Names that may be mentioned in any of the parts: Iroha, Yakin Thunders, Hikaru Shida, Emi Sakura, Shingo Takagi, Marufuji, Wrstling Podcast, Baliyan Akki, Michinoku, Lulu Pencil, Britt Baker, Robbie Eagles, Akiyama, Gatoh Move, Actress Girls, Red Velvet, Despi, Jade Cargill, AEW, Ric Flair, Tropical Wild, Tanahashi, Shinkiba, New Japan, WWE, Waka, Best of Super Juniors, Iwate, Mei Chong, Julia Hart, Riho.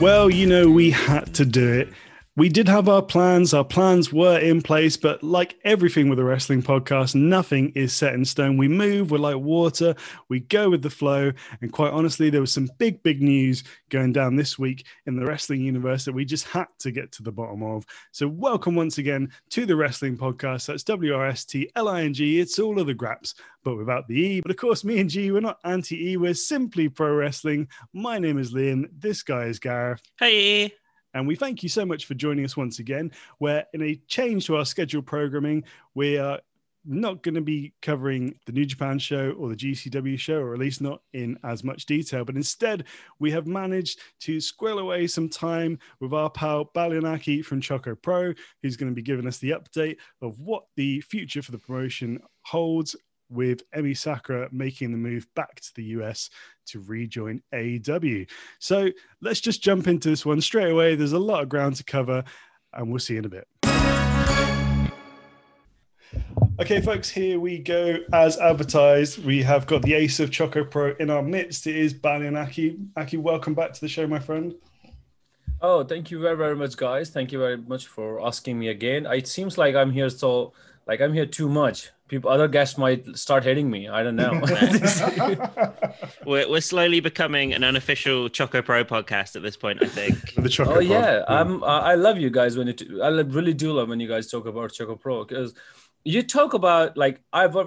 Well, you know, we had to do it. We did have our plans were in place, but like everything with a wrestling podcast, nothing is set in stone. We move, we're like water, we go with the flow, and quite honestly, there was some big news going down this week in the wrestling universe that we just had to get to the bottom of. So welcome once again to the Wrstling Podcast. That's WRSTLING, it's all of the graps, but without the E. But of course, me and G, we're not anti-E, we're simply pro-wrestling. My name is Liam, this guy is Gareth. Hey! And we thank you so much for joining us once again, where in a change to our scheduled programming, we are not going to be covering the New Japan show or the GCW show, or at least not in as much detail. But instead, we have managed to squirrel away some time with our pal Baliyan Akki from ChocoPro, who's going to be giving us the update of what the future for the promotion holds, with Emi Sakura making the move back to the US to rejoin AEW. So let's just jump into this one straight away. There's a lot of ground to cover, and we'll see you in a bit. Okay, folks, here we go. As advertised, we have got the ace of ChocoPro in our midst. It is Baliyan Akki. Akki, welcome back to the show, my friend. Oh, thank you very, very much, guys. Thank you very much for asking me again. It seems like I'm here too much. People, other guests might start hating me. I don't know. We're slowly becoming an unofficial ChocoPro podcast at this point, I think. The Choco Pro. Yeah, I love you guys. I really do love when you guys talk about ChocoPro, because you talk about what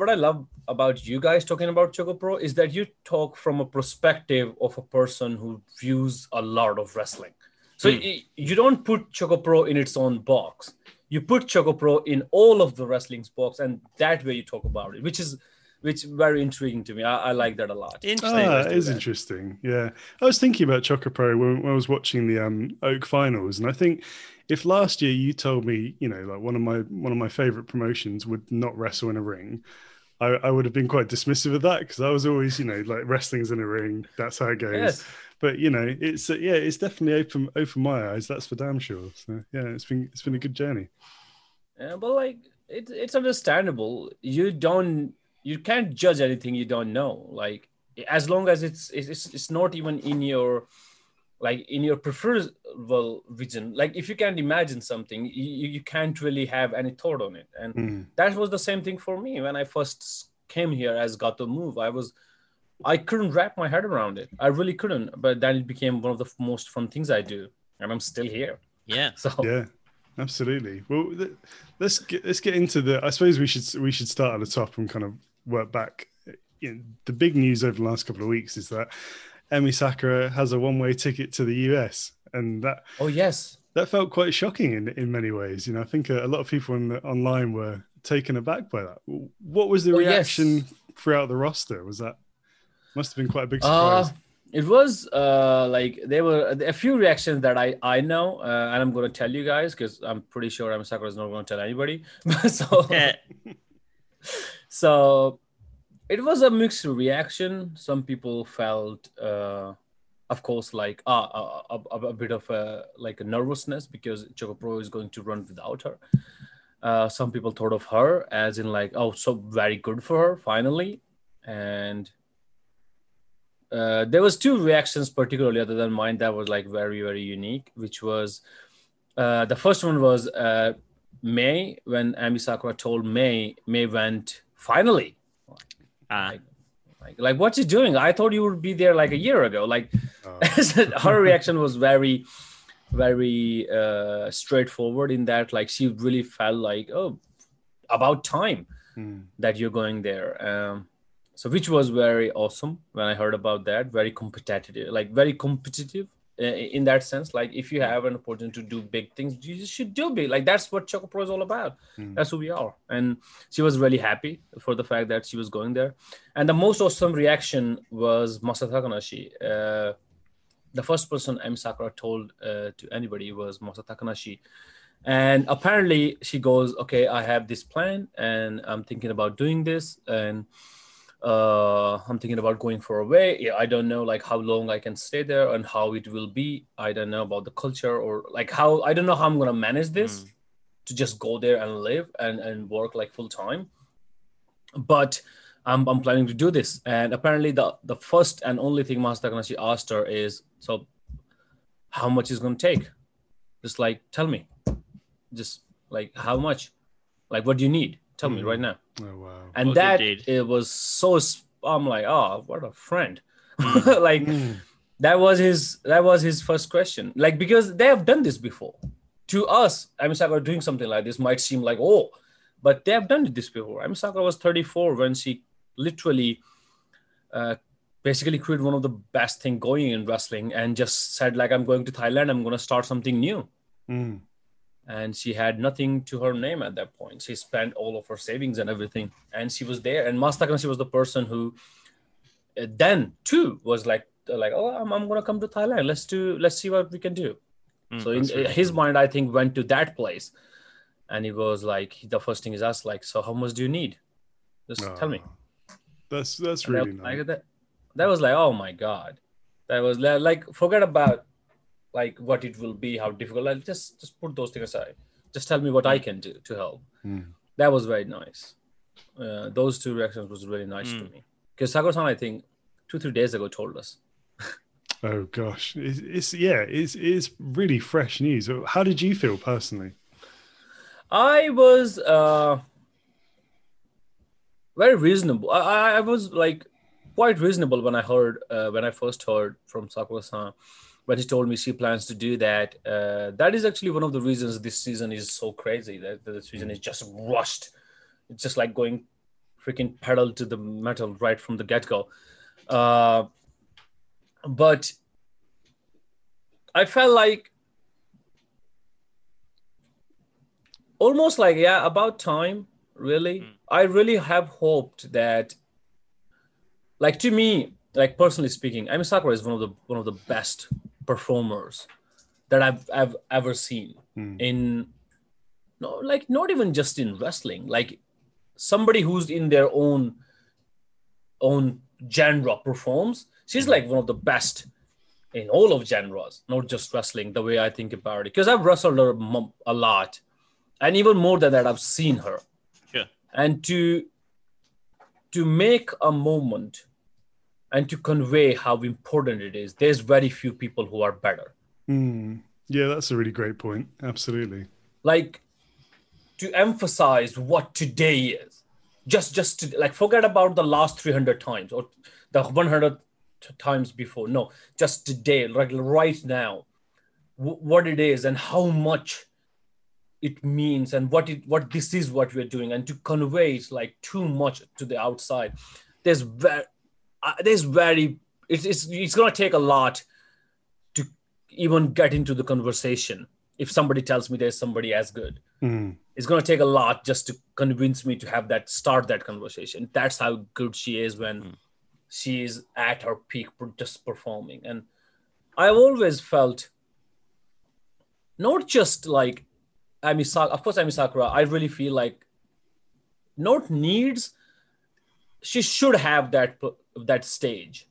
I love about you guys talking about ChocoPro is that you talk from a perspective of a person who views a lot of wrestling. So you don't put ChocoPro in its own box. You put ChocoPro in all of the wrestling's box, and that way you talk about it, which is very intriguing to me. I like that a lot. Interesting. It is interesting. Yeah. I was thinking about ChocoPro when I was watching the Oak finals, and I think if last year you told me, you know, like one of my favorite promotions would not wrestle in a ring, I would have been quite dismissive of that, because I was always, you know, like, wrestling's in a ring, that's how it goes. Yes. But you know, it's definitely opened my eyes. That's for damn sure. So yeah, it's been a good journey. Yeah, but it's understandable. You can't judge anything you don't know. Like, as long as it's not even in your preferable region. Like, if you can't imagine something, you can't really have any thought on it. And that was the same thing for me when I first came here as Gatoh Move. I couldn't wrap my head around it. I really couldn't. But then it became one of the most fun things I do, and I'm still here. Yeah. So yeah, absolutely. Well, let's get into the. I suppose we should start at the top and kind of work back. You know, the big news over the last couple of weeks is that Emi Sakura has a one-way ticket to the US, and that. Oh yes. That felt quite shocking in many ways. You know, I think a lot of people online were taken aback by that. What was the reaction throughout the roster? Was that? Must have been quite a big surprise. It was there were a few reactions that I know, and I'm going to tell you guys, because I'm pretty sure Emi Sakura is not going to tell anybody. So it was a mixed reaction. Some people felt, of course, a bit of a nervousness because ChocoPro is going to run without her. Some people thought of her as in so very good for her finally, and. There was two reactions particularly other than mine that was very, very unique, which was the first one was May, when Emi Sakura told May went, finally. What you doing? I thought you would be there a year ago. Her reaction was very, very straightforward in that she really felt about time that you're going there. So which was very awesome when I heard about that. Very competitive in that sense. If you have an opportunity to do big things, you should do big. That's what ChocoPro is all about. That's who we are. And she was really happy for the fact that she was going there. And the most awesome reaction was Masa Takanashi. The first person Emi Sakura told to anybody was Masa Takanashi. And apparently she goes, okay, I have this plan and I'm thinking about doing this. And... I'm thinking about going for a way. I don't know how long I can stay there and how it will be. I don't know about the culture or how. I don't know how I'm gonna manage this to just go there and live and work full time. But I'm planning to do this. And apparently the first and only thing Masa Takanashi asked her is, so how much is going to take? Just like, tell me. Just like, how much? Like, what do you need? Tell me right now. Oh, wow. And well, that, it was so, I'm like, oh, what a friend. Like, that was his first question. Like, because they have done this before. To us, Emi Sakura doing something like this might seem like, oh, but they have done this before. Emi Sakura was 34 when she literally basically created one of the best things going in wrestling and just said, like, I'm going to Thailand. I'm going to start something new. Mm. And she had nothing to her name at that point. She spent all of her savings and everything. And she was there. And Masa Takanashi was the person who then, too, was like, oh, I'm going to come to Thailand. Let's see what we can do. Mm, so in his mind, I think, went to that place. And it was like, the first thing is asked, like, so how much do you need? Just tell me. That's really nice. Like that was like, oh my God. That was like, forget about like what it will be, how difficult. Like, just put those things aside. Just tell me what I can do to help. Mm. That was very nice. Those two reactions was really nice to me. Because Sakura-san, I think, 2-3 days ago told us. Oh gosh. It's really fresh news. How did you feel personally? I was very reasonable. I was like quite reasonable when I heard when I first heard from Sakura-san, when she told me she plans to do that. That is actually one of the reasons this season is so crazy. That the season is just rushed. It's just like going freaking pedal to the metal right from the get-go. But I felt like almost like, yeah, about time, really. I really have hoped that, like, to me, like, personally speaking, Emi Sakura is one of the best performers that I've ever seen in, no, like, not even just in wrestling, like somebody who's in their own genre performs. She's like one of the best in all of genres, not just wrestling, the way I think about it. Because I've wrestled her a lot. And even more than that, I've seen her. Yeah. And to make a moment and to convey how important it is, there's very few people who are better. Mm. Yeah, that's a really great point. Absolutely. Like, to emphasize what today is. Just to, like, forget about the last 300 times or the 100 times before. No, just today, like right now, what it is and how much it means and what this is what we're doing, and to convey it like too much to the outside. It's gonna take a lot to even get into the conversation. If somebody tells me there's somebody as good, it's gonna take a lot just to convince me to have that, start that conversation. That's how good she is when she is at her peak, just performing. And I've always felt not just like, Emi Sakura, I really feel like not needs, she should have that stage.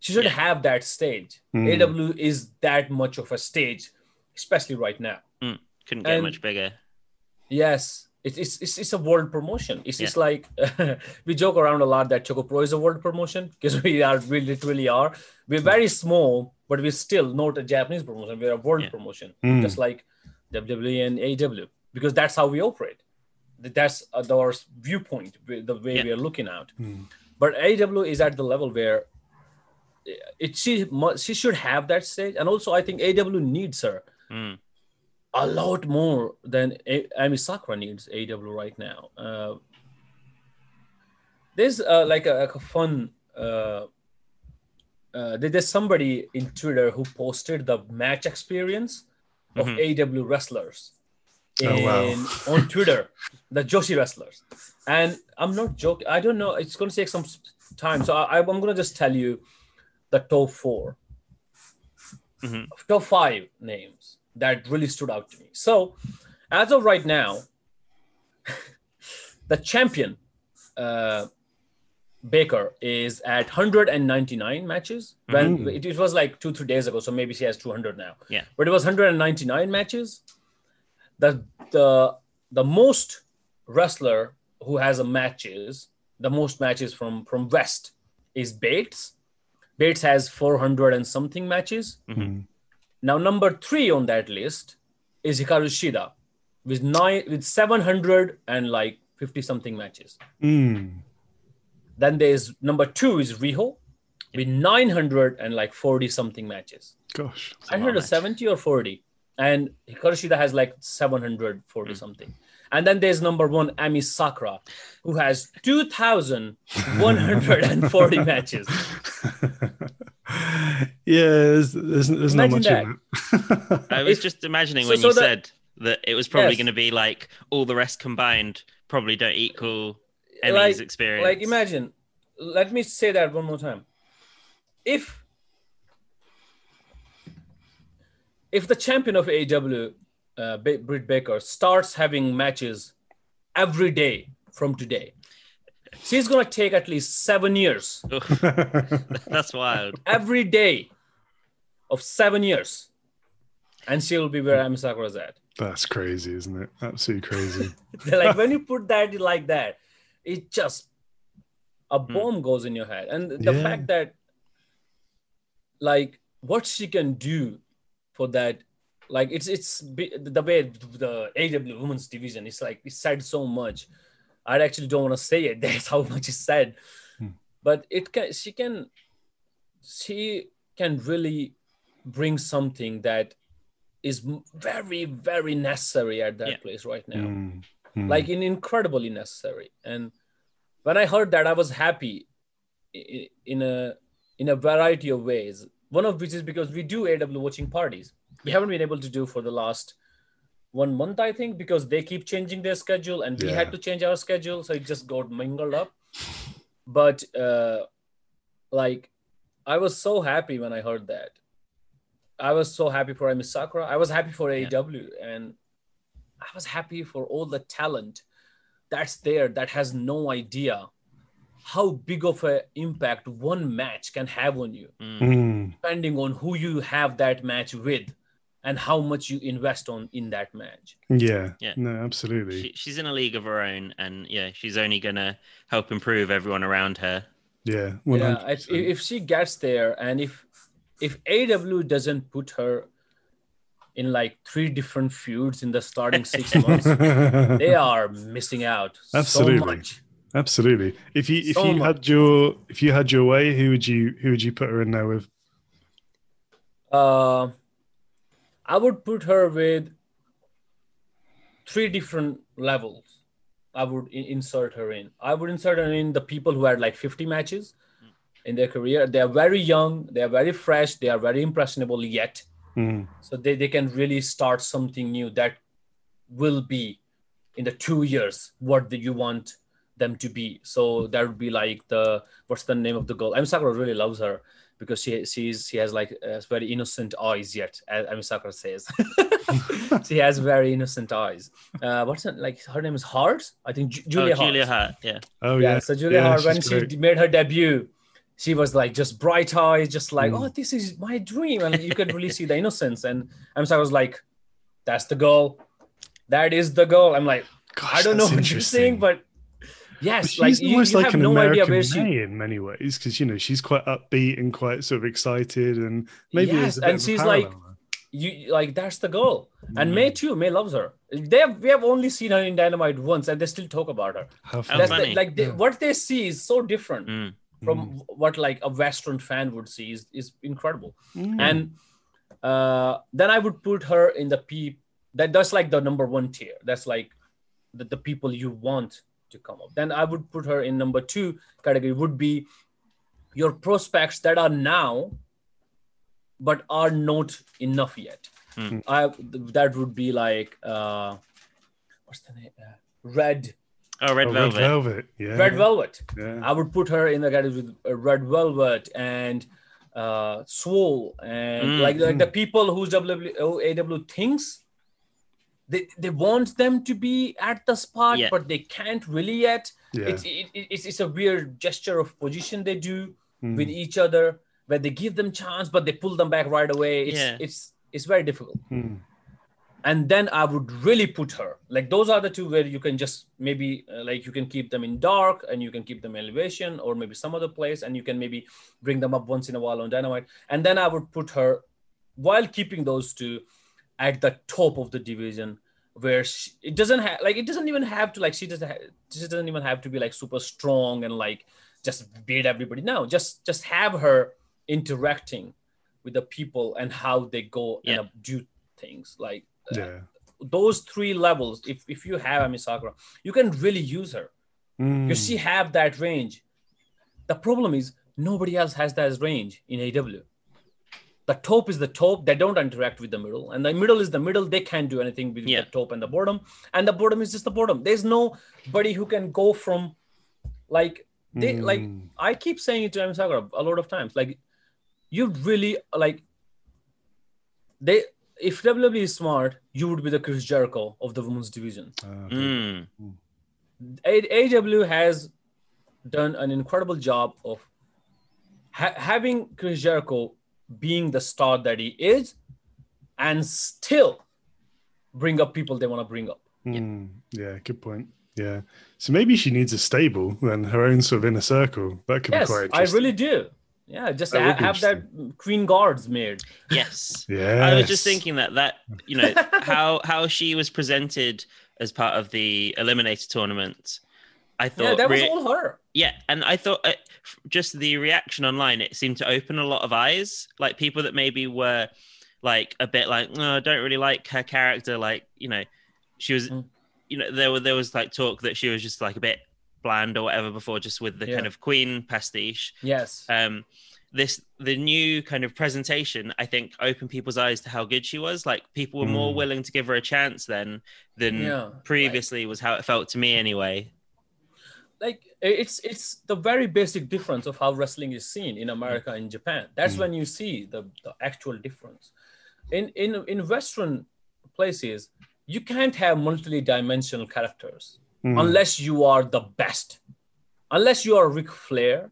She should have that stage. AEW is that much of a stage, especially right now. Couldn't get much bigger. Yes, it's a world promotion. It's like, we joke around a lot that ChocoPro is a world promotion because we literally are. We're very small, but we're still not a Japanese promotion. We're a world promotion, just like WWE and AEW, because that's how we operate. That's our viewpoint, the way we are looking at. But AEW is at the level where she should have that stage. And also, I think AEW needs her a lot more than Emi Sakura needs AEW right now. There's like a fun... there's somebody in Twitter who posted the match experience of AEW wrestlers on Twitter, the Joshi wrestlers. And I'm not joking. I don't know. It's going to take some time. So I'm going to just tell you the top 4, top 5 names that really stood out to me. So as of right now, the champion, Baker, is at 199 matches. When it was like 2-3 days ago, so maybe she has 200 now. Yeah, but it was 199 matches. The most wrestler who has a matches, the most matches from West is Bates. Bates has 400 and something matches. Now, number 3 on that list is Hikaru Shida with 750 something matches. Then there's number 2 is Riho with 940 something matches. Gosh. I heard a 70 or 40. And Hikaru Shida has 740 something. And then there's number 1, Emi Sakura, who has 2,140 matches. Yeah, there's not much in that. I was just imagining when you said that it was probably going to be all the rest combined probably don't equal Emi's experience. Imagine. Let me say that one more time. If the champion of AEW, Britt Baker, starts having matches every day from today, she's going to take at least 7 years. That's wild. Every day of 7 years. And she'll be where Emi Sakura's at. That's crazy, isn't it? Absolutely crazy. When you put that like that, it just, a bomb goes in your head. And the fact that, what she can do for that, it's the way the AEW women's division is it's said so much. I actually don't want to say it. That's how much is said, but she can really bring something that is very, very necessary at that place right now. Incredibly necessary. And when I heard that, I was happy in a variety of ways. One of which is because we do AEW watching parties. We haven't been able to do for the last 1 month, I think, because they keep changing their schedule and we had to change our schedule. So it just got mingled up. But I was so happy when I heard that. I was so happy for Emi Sakura. I was happy for AEW. And I was happy for all the talent that's there that has no idea how big of an impact one match can have on you, depending on who you have that match with and how much you invest in that match. Yeah. No, absolutely. She's in a league of her own, and she's only going to help improve everyone around her. Yeah. 100%. Yeah. If she gets there, and if AEW doesn't put her in 3 different feuds in the starting 6 months, they are missing out so much. Absolutely. If you had your way, who would you put her in there with? I would put her with 3 different levels. I would insert her in. I would insert her in the people who had 50 matches in their career. They are very young. They are very fresh. They are very impressionable yet. So they can really start something new that will be in the 2 years what you want them to be. So that would be what's the name of the girl? Emi Sakura really loves her because she has very innocent eyes yet, as Emi Sakura says. She has very innocent eyes. Her name is Hart? I think Julia Hart. Julia Hart, yeah. Oh yeah. So Julia Hart, when she made her debut, she was just bright eyes, this is my dream. And you could really see the innocence. And Emi Sakura was that's the girl. That is the girl. I'm gosh, I don't know what you're saying, but yes, she's almost you have an no American idea where May in many ways, because she's quite upbeat and quite sort of excited, and maybe she's that's the goal. And May too. May loves her. We have only seen her in Dynamite once, and they still talk about her. How funny! What they see is so different from what a Western fan would see is incredible. And then I would put her in the that's the number 1 tier. That's the people you want to come up. Then I would put her in number 2 category would be your prospects that are now but are not enough yet. That would be what's the name? Red Velvet. Yeah. Red Velvet. Yeah. I would put her in the category with Red Velvet and Swole and the people who AEW thinks They want them to be at the spot, but they can't really yet. Yeah. It's a weird gesture of position they do with each other, where they give them chance, but they pull them back right away. It's very difficult. And then I would really put her those are the 2 where you can just maybe you can keep them in dark and you can keep them in elevation or maybe some other place, and you can maybe bring them up once in a while on Dynamite. And then I would put her while keeping those two at the top of the division, where she doesn't even have to be like super strong and like just beat everybody. No, just have her interacting with the people and how they go and do things. Like those three levels, if you have Emi Sakura, you can really use her. Because she have that range. The problem is nobody else has that range in AEW. The top is the top. They don't interact with the middle. And the middle is the middle. They can't do anything between the top and the bottom. And the bottom is just the bottom. There's nobody who can go from like... Like I keep saying it to Emi Sakura a lot of times. Like you really like... they. If WWE is smart, you would be the Chris Jericho of the women's division. AEW has done an incredible job of having Chris Jericho being the star that he is and still bring up people they want to bring up. Yeah, good point. Yeah. So maybe she needs a stable then, her own sort of inner circle. That could be quite interesting. I really do. Yeah, just have that Queen Guards made. Yes. I was just thinking that you know, how she was presented as part of the Eliminator tournament. I thought that was all her. Yeah, and I thought just the reaction online, it seemed to open a lot of eyes. Like people that maybe were like a bit like, no, I don't really like her character. Like, you know, she was, you know, there was like talk that she was just like a bit bland or whatever before, just with the kind of Queen pastiche. Yes. The new kind of presentation, I think, opened people's eyes to how good she was. Like people were more willing to give her a chance than previously, like, was how it felt to me anyway. Like it's the very basic difference of how wrestling is seen in America and Japan. That's when you see the actual difference. In Western places, you can't have multi-dimensional characters. Unless you are the best, unless you are Ric Flair,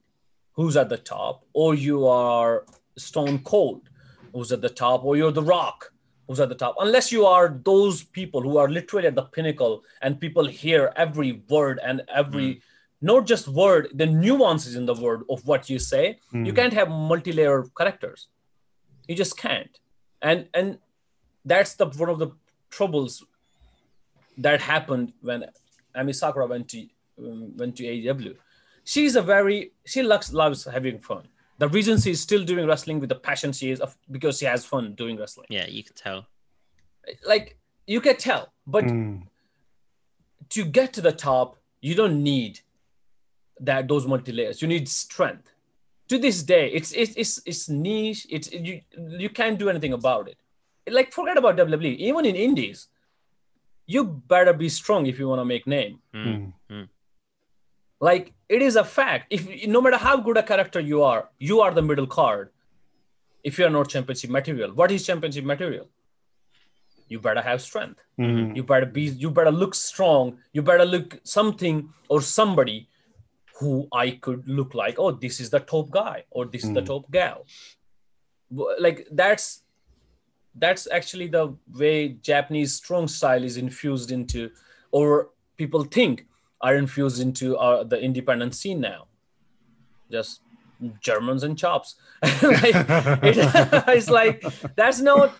who's at the top, or you are Stone Cold, who's at the top, or you're The Rock, who's at the top. Unless you are those people who are literally at the pinnacle and people hear every word and every, not just word, the nuances in the word of what you say. You can't have multi-layered characters. You just can't. And that's one of the troubles that happened when Emi Sakura went to AEW. She loves having fun. The reason she's still doing wrestling with the passion she is, because she has fun doing wrestling. Yeah, you can tell. Like, you can tell. But to get to the top, you don't need those multi-layers. You need strength. To this day, it's niche. It's you can't do anything about it. Like, forget about WWE. Even in indies, you better be strong if you want to make name. Like, it is a fact. If no matter how good a character you are the middle card. If you are not championship material, what is championship material? You better have strength. You better look strong. You better look something or somebody who I could look like. Oh, this is the top guy, or this is the top gal. Like that's actually the way Japanese strong style is infused into, or people think are infused into the independent scene now. Just Germans and chops. Like, it's like, that's not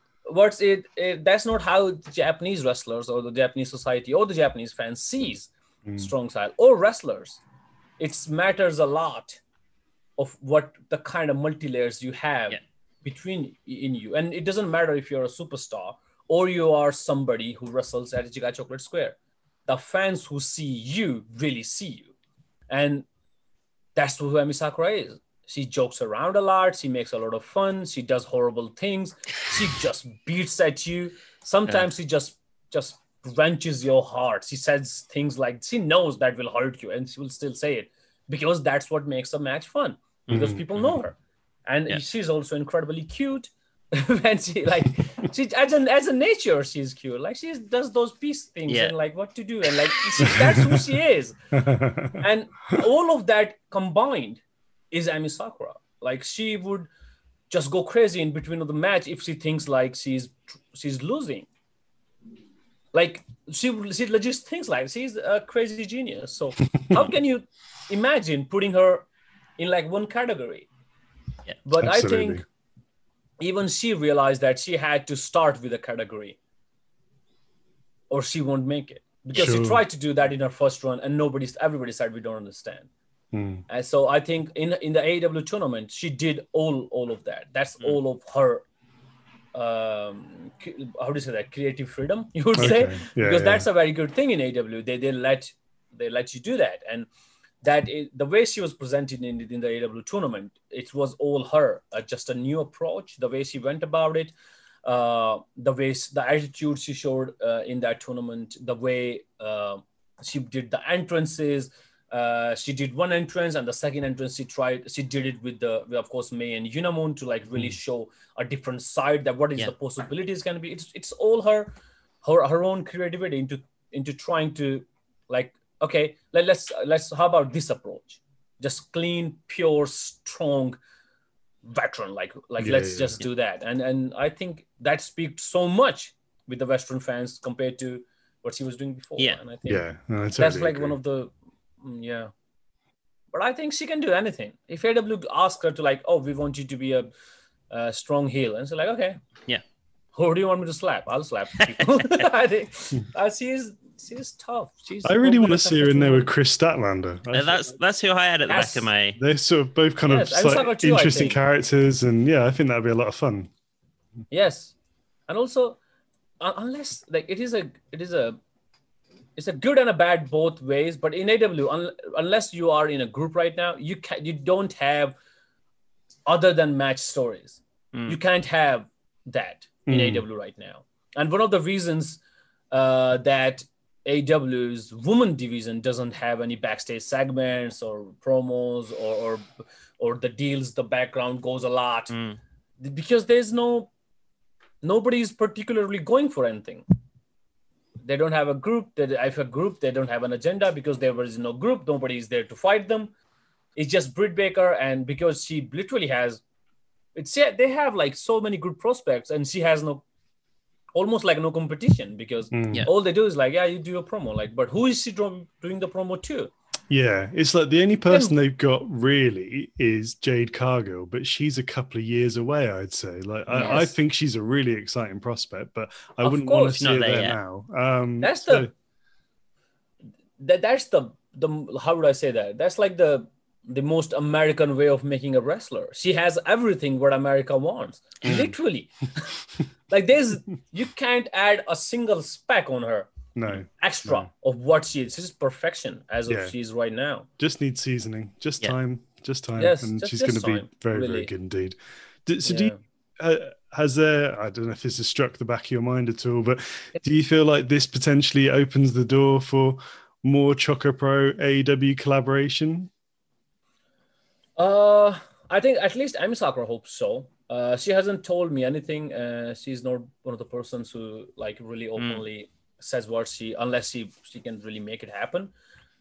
how Japanese wrestlers or the Japanese society or the Japanese fans sees strong style or wrestlers. It matters a lot of what the kind of multi-layers you have between in you, and it doesn't matter if you're a superstar or you are somebody who wrestles at Jigai Chocolate Square. The fans who see you really see you, and that's who Emi Sakura is. She jokes around a lot. She makes a lot of fun. She does horrible things. She just beats at you. Sometimes she just wrenches your heart. She says things like she knows that will hurt you, and she will still say it because that's what makes a match fun. Because people know her. And she's also incredibly cute. And she as a nature, she's cute. Like, she does those peace things and like what to do. And like, that's who she is. And all of that combined is Emi Sakura. Like, she would just go crazy in between of the match if she thinks like she's losing. Like, she legit thinks like she's a crazy genius. So how can you imagine putting her in like one category? But absolutely. I think even she realized that she had to start with a category or she won't make it, because she tried to do that in her first run and everybody said, we don't understand. And so I think in the AEW tournament, she did all of that. That's all of her, how do you say that? Creative freedom, you would say, because that's a very good thing in AEW. They let you do that. And that is, the way she was presented in the AEW tournament, it was all her, just a new approach, the way she went about it, the attitude she showed in that tournament, the way she did the entrances. She did one entrance, and the second entrance she did it with of course, May and Unamun to like really show a different side, that what is the possibilities going to be. It's all her own creativity into trying to like, okay, let's how about this approach? Just clean, pure, strong veteran, let's just do that. And I think that speaks so much with the Western fans compared to what she was doing before. Yeah. And I think that's one of the, yeah, but I think she can do anything. If AEW asks her to like, oh, we want you to be a strong heel, and she's like, okay, yeah, who do you want me to slap? I'll slap people. I think she's tough. I really want to see her in there with Chris Statlander. That's who I had at the back of my. They're sort of both kind of interesting characters, and yeah, I think that'd be a lot of fun. Yes, and also, unless like it is a. It's a good and a bad both ways, but in AEW, unless you are in a group right now, you don't have other than match stories. You can't have that in AEW right now. And one of the reasons that AEW's women division doesn't have any backstage segments or promos or the deals, the background goes a lot because there's nobody is particularly going for anything. They don't have a group. They don't have an agenda because there was no group. Nobody is there to fight them. It's just Britt Baker, and because she literally has, they have like so many good prospects, and she has almost no competition because all they do is like, yeah, you do your promo, like, but who is she doing the promo to? Yeah, it's like the only person they've got really is Jade Cargill, but she's a couple of years away, I'd say. Like, I think she's a really exciting prospect, but I wouldn't want to see her there now. How would I say that? That's like the most American way of making a wrestler. She has everything what America wants, literally. Like you can't add a single speck on her. Of what she is. This is perfection as of she is right now. Just needs seasoning, just time. Yes, and she's going to be very, very good indeed. So do you, has there, I don't know if this has struck the back of your mind at all, but do you feel like this potentially opens the door for more ChocoPro AEW collaboration? I think at least Emi Sakura hopes so. She hasn't told me anything. She's not one of the persons who like really openly says what unless she can really make it happen.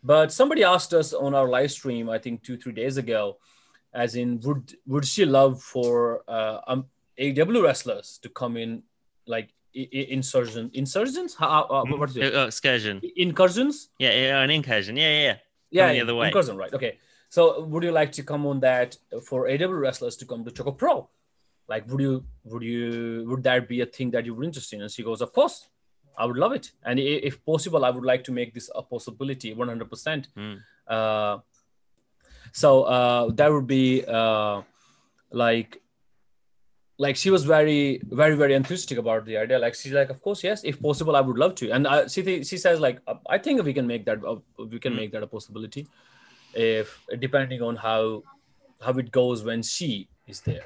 But somebody asked us on our live stream, I think 2-3 days ago, as in would she love for AEW wrestlers to come in, like insurgents? What is it? Excursion. Incursions? Yeah, an incursion. Yeah. The other way. Incursion, right? Okay. So would you like to come on that for AEW wrestlers to come to ChocoPro? Like, would that be a thing that you were interested in? And she goes, of course. I would love it. And if possible, I would like to make this a possibility 100%. So that would be like she was very, very, very enthusiastic about the idea. Like she's like, of course, yes, if possible, I would love to. And she says like, I think we can make that, a possibility if depending on how it goes when she is there.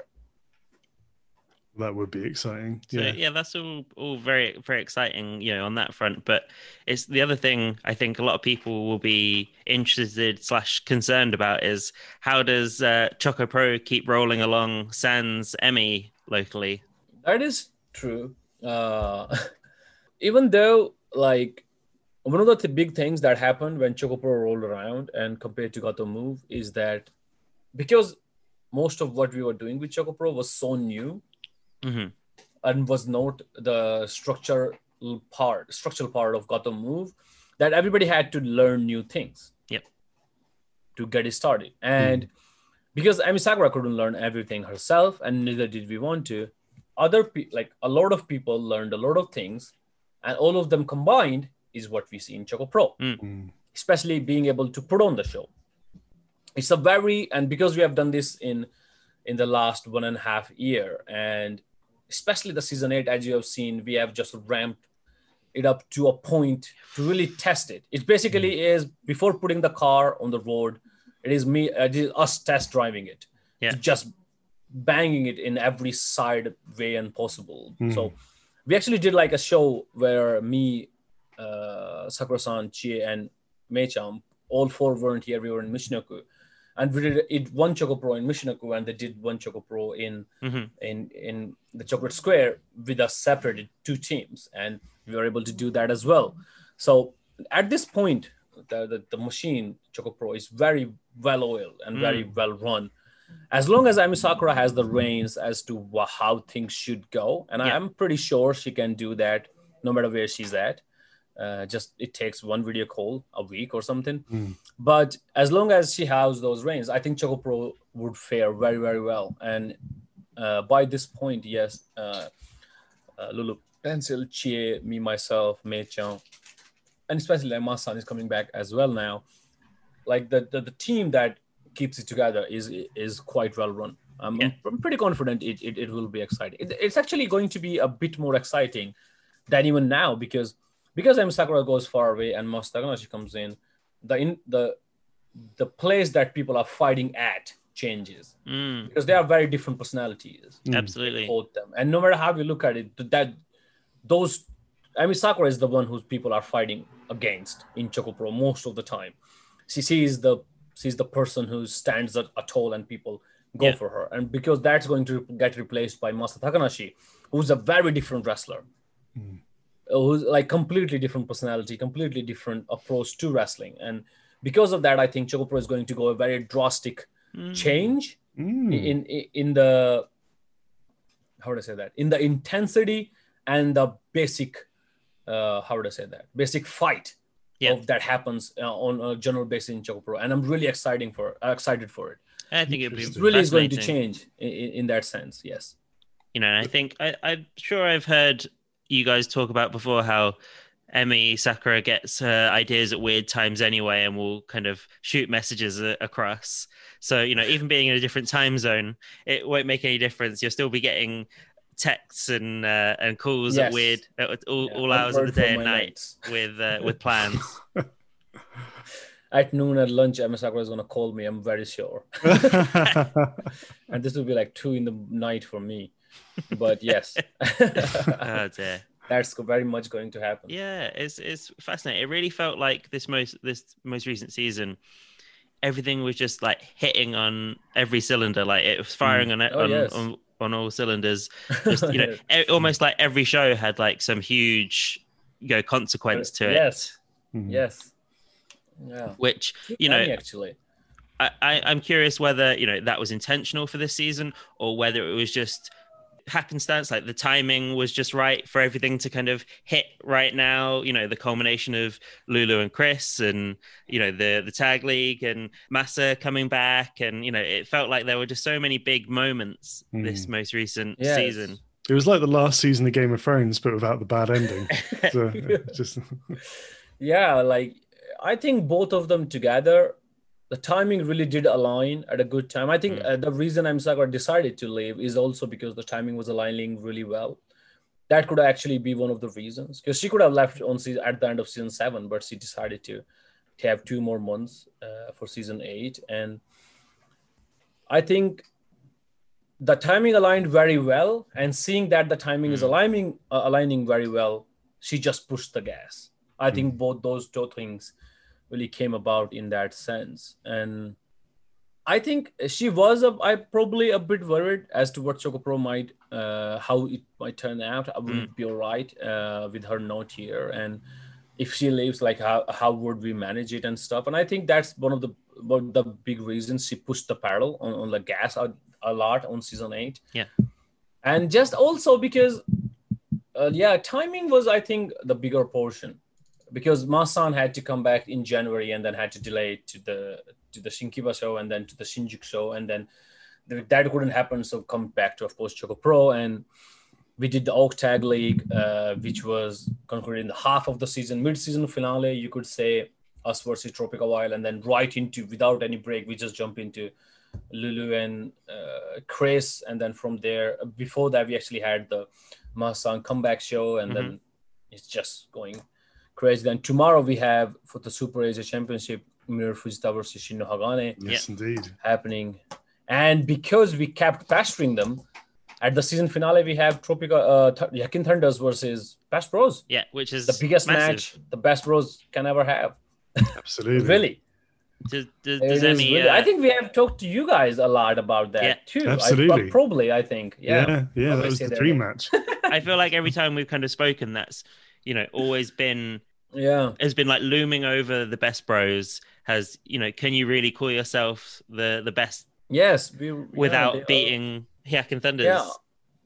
That would be exciting. Yeah, so, yeah, that's all very, very exciting, you know, on that front. But it's the other thing I think a lot of people will be interested / concerned about is how does ChocoPro keep rolling along sans Emi locally? That is true. Even though, like, one of the big things that happened when ChocoPro rolled around and compared to Gatoh Move is that because most of what we were doing with ChocoPro was so new, and was not the structural part of Gatoh Move, that everybody had to learn new things to get it started. And because Emi Sakura couldn't learn everything herself, and neither did we want to, other people, like a lot of people learned a lot of things, and all of them combined is what we see in ChocoPro, especially being able to put on the show. It's a very, and because we have done this in the last 1.5 years, and especially the season 8, as you have seen, we have just ramped it up to a point to really test it. It basically is, before putting the car on the road, it is us test driving it, just banging it in every side way and possible. So we actually did like a show where me, Sakura-san, Chie, and Mei Chong, all four weren't here. We were in Michinoku, and we did one ChocoPro in Michinoku, and they did one ChocoPro in the Chocolate Square with us separated two teams, and we were able to do that as well. So at this point, the machine ChocoPro is very well oiled and very well run. As long as Emi Sakura has the reins as to how things should go, and I'm pretty sure she can do that no matter where she's at. Just it takes one video call a week or something. But as long as she has those reins, I think ChocoPro would fare very, very well. And by this point, yes, Lulu Pencil, Chie, me, myself, Mei Chong, and especially like Ma-san is coming back as well now. Like the team that keeps it together is quite well run. I'm pretty confident it will be exciting. It's actually going to be a bit more exciting than even now because Emi Sakura goes far away and Masa Takanashi comes in, the place that people are fighting at changes because they are very different personalities. Absolutely, both them. And no matter how you look at it, Emi Sakura is the one whose people are fighting against in ChocoPro most of the time. She's the person who stands tall and people go for her. And because that's going to get replaced by Masa Takanashi, who's a very different wrestler, who's like completely different personality, completely different approach to wrestling. And because of that, I think ChocoPro is going to go a very drastic change in the, how would I say that? In the intensity and the basic, basic fight. Of that happens on a general basis in ChocoPro, and I'm really excited for it. I think it really is going to change in that sense. Yes, you know, I think I'm sure I've heard you guys talk about before how Emi Sakura gets her ideas at weird times anyway, and will kind of shoot messages across. So you know, even being in a different time zone, it won't make any difference. You'll still be getting texts and calls at weird all hours of the day and night with plans. At noon at lunch, Emi Sakura is gonna call me. I'm very sure, and this will be like 2 a.m. for me. But yes, oh dear, that's very much going to happen. Yeah, it's fascinating. It really felt like this most recent season, everything was just like hitting on every cylinder. Like it was firing on all cylinders, just you know, almost like every show had like some huge, you know, consequence to it. Yes, which you know, actually, I'm curious whether you know that was intentional for this season or whether it was just happenstance. Like the timing was just right for everything to kind of hit right now. You know, the culmination of Lulu and Chris, and you know the tag league and Masa coming back, and you know it felt like there were just so many big moments this most recent season. It was like the last season of Game of Thrones, but without the bad ending. So, just... yeah, like I think both of them together, the timing really did align at a good time. I think the reason Emi Sakura decided to leave is also because the timing was aligning really well. That could actually be one of the reasons, because she could have left at the end of season 7, but she decided to have 2 more months for season 8. And I think the timing aligned very well. And seeing that the timing is aligning very well, she just pushed the gas. I think both those two things really came about in that sense. And I think she was probably a bit worried as to what ChocoPro might, how it might turn out. I would be all right with her not here. And if she leaves, like how would we manage it and stuff. And I think that's one of the big reasons she pushed the pedal on the gas a lot on season 8. Yeah. And just also because, timing was, I think, the bigger portion. Because Ma-san had to come back in January and then had to delay it to the Shinkiba show and then to the Shinjuku show, and then that couldn't happen. So come back to, of course, ChocoPro, and We did the Oak Tag League, which was concluded in the half of the season, mid-season finale, you could say, us versus Tropical Wild, and then right into, without any break, we just jump into Lulu and Chris, and then from there, before that, we actually had the Masan comeback show, and then it's just going crazy. Then tomorrow we have, for the Super Asia Championship, Minoru Fujita versus Shinno Hagane. Yes, indeed. Happening. And because we kept pestering them, at the season finale, we have Tropical Yakin Thunders versus Best Bros. Yeah, which is the biggest match the Best Bros can ever have. Absolutely. Really. Does Emi, really, I think we have talked to you guys a lot about that too. Absolutely. I think. Yeah, that was the dream match. I feel like every time we've kind of spoken, that's, you know, always been... Yeah, has been like looming over the Best Bros. Has, you know, can you really call yourself the best? Yes, without beating Yakin Thunders.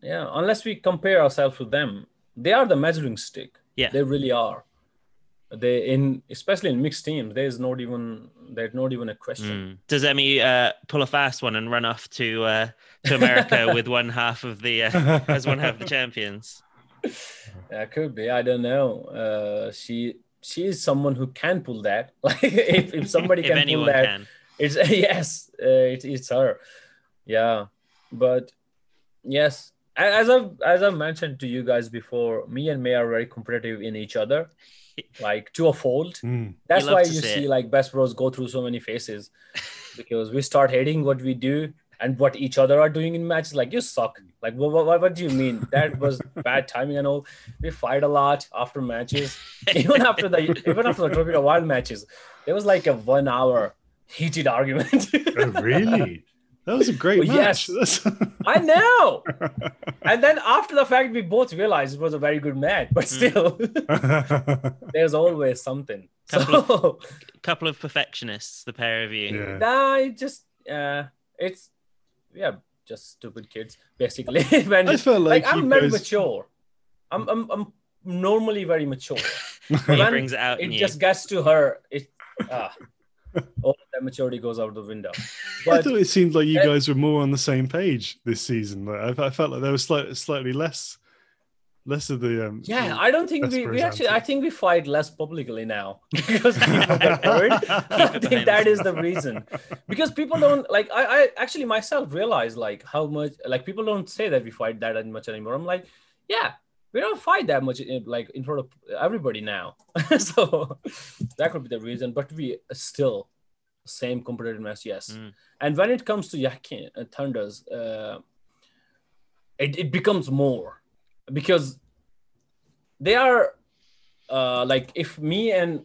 Yeah. Unless we compare ourselves with them, they are the measuring stick. Yeah, they really are. Especially in mixed teams, there's not even a question. Does Emi pull a fast one and run off to America with one half of the as one half of the champions? That could be. I don't know. She is someone who can pull that. Like if somebody if can pull that, it's yes, it's her. Yeah, but yes, as I've mentioned to you guys before, me and May are very competitive in each other, like to a fault. That's why you see it. Like Best Bros go through so many phases, because we start hating what we do and what each other are doing in matches, like, you suck. Like, what do you mean? That was bad timing and all. We fight a lot after matches. Even after the Tropical Wild matches, there was like a 1 hour heated argument. Oh, really? That was a great match. Yes. I know. And then after the fact, we both realized it was a very good match, but still, there's always something. Couple of perfectionists, the pair of you. Yeah. Just stupid kids, basically. I feel like I'm very mature. I'm normally very mature. When brings it out. It just gets to her. All that maturity goes out the window. But I thought it seemed like you guys were more on the same page this season. Like, I felt like there was slightly less of the. I don't think we actually. I think we fight less publicly now because people get worried. I think that is the reason, because people don't like. I actually myself realized like how much like people don't say that we fight that much anymore. I'm like, we don't fight that much like in front of everybody now. So that could be the reason. But we are still same competitiveness, yes. And when it comes to Yakin Thunders, it becomes more. Because they are like if me and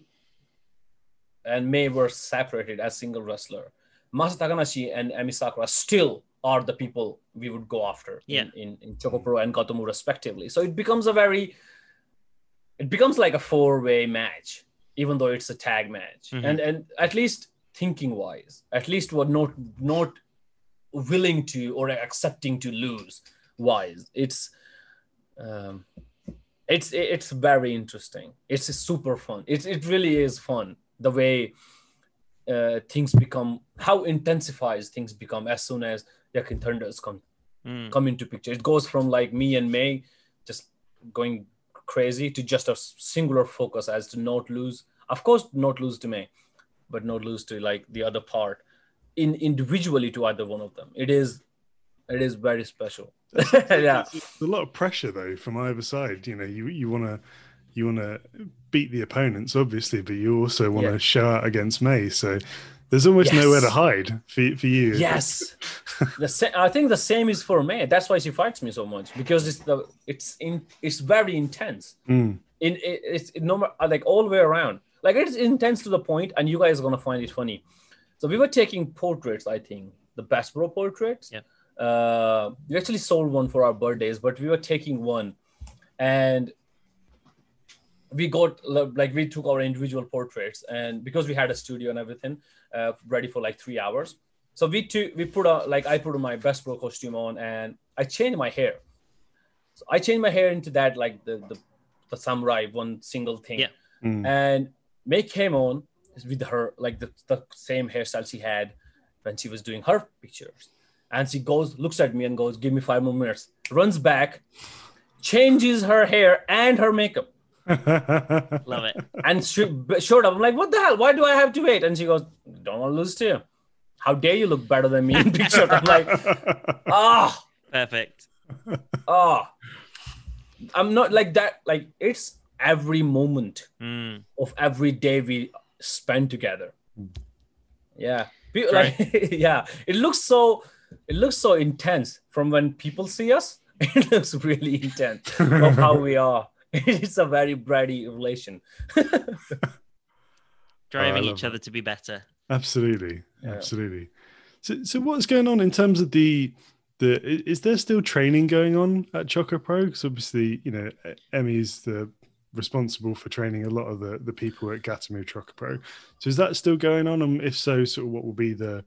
May were separated as single wrestler, Masa Takanashi and Emi Sakura still are the people we would go after in ChocoPro and Gatoh Move respectively. So it becomes like a four-way match, even though it's a tag match. And at least thinking wise, at least we're not willing to or accepting to lose wise. It's very interesting. It's super fun. It really is fun the way things become, how intensifies things become as soon as Yakin Thunders come into picture. It goes from like me and May just going crazy to just a singular focus as to not lose. Of course, not lose to May, but not lose to like the other part individually to either one of them. It is very special. It's a lot of pressure though from either side. You know, you want to beat the opponents obviously, but you also want to show out against May. So there's almost nowhere to hide for you. Yes, I think the same is for May. That's why she fights me so much, because it's very intense. It's all the way around. Like it's intense to the point, and you guys are gonna find it funny. So we were taking portraits. I think the Best Bro portraits. Yeah. We actually sold one for our birthdays, but we were taking one and we got like we took our individual portraits, and because we had a studio and everything ready for like 3 hours, so I put my Best Bro costume on and I changed my hair. So I changed my hair into that like the samurai one single thing, and May came on with her like the same hairstyle she had when she was doing her pictures. And she looks at me and goes, "Give me 5 more minutes." Runs back, changes her hair and her makeup. Love it. And she showed up. I'm like, what the hell? Why do I have to wait? And she goes, don't want to lose to you. How dare you look better than me in picture? I'm like, ah, oh, perfect. Oh, I'm not like that. Like, it's every moment of every day we spend together. Yeah. People, like, yeah. It looks so intense from when people see us. It looks really intense of how we are. It's a very bratty relation. Driving each other to be better. Absolutely. Yeah. Absolutely. So what's going on in terms of is there still training going on at ChocoPro? Because obviously, you know, Emi's the responsible for training a lot of the people at Gatoh Move ChocoPro. So is that still going on? And if so, sort of what will be the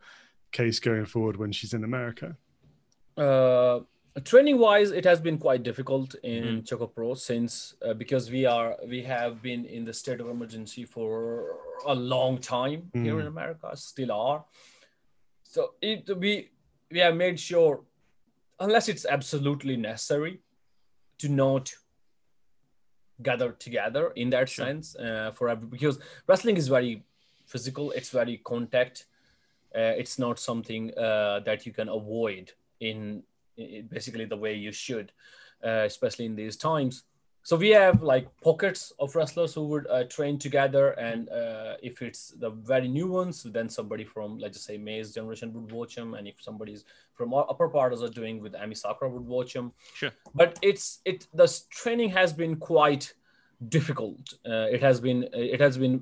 case going forward when she's in America? Training wise, it has been quite difficult in ChocoPro since because we have been in the state of emergency for a long time here in America, still are. So we have made sure, unless it's absolutely necessary, to not gather together in that sense because wrestling is very physical, it's very contact, it's not something that you can avoid in. It basically the way you should, especially in these times. So we have like pockets of wrestlers who would train together, and if it's the very new ones, then somebody from, let's just say, May's generation would watch them, and if somebody's from upper parts are doing with Emi Sakura would watch them. Sure. But the training has been quite difficult. It has been.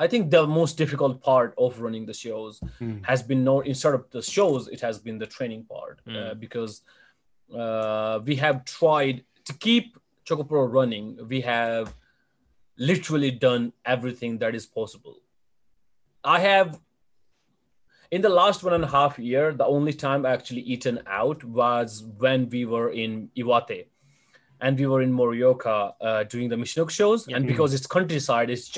I think the most difficult part of running the shows has been instead of the shows, it has been the training part because we have tried to keep ChocoPro running. We have literally done everything that is possible. I have, in the last 1.5 years, the only time I actually eaten out was when we were in Iwate. And we were in Morioka doing the Mishinoku shows. Yeah. And because it's countryside, it's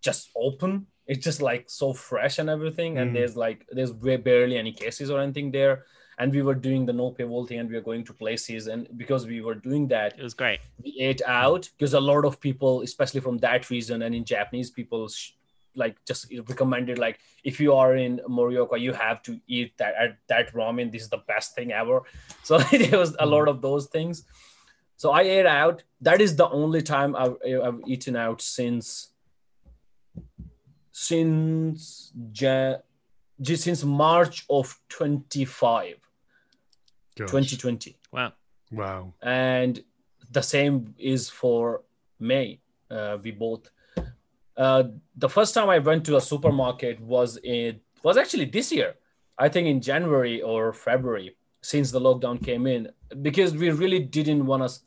just open, it's just like so fresh and everything, and there's barely any cases or anything there, and we were doing the no paywall thing, and we were going to places, and because we were doing that, it was great. We ate out because a lot of people, especially from that region and in Japanese, people like just recommended, like, if you are in Morioka, you have to eat that ramen, this is the best thing ever. So there was a lot of those things, so I ate out. That is the only time I've eaten out since March of 2020. Wow. And the same is for May. We both. The first time I went to a supermarket was actually this year, I think in January or February, since the lockdown came in, because we really didn't want to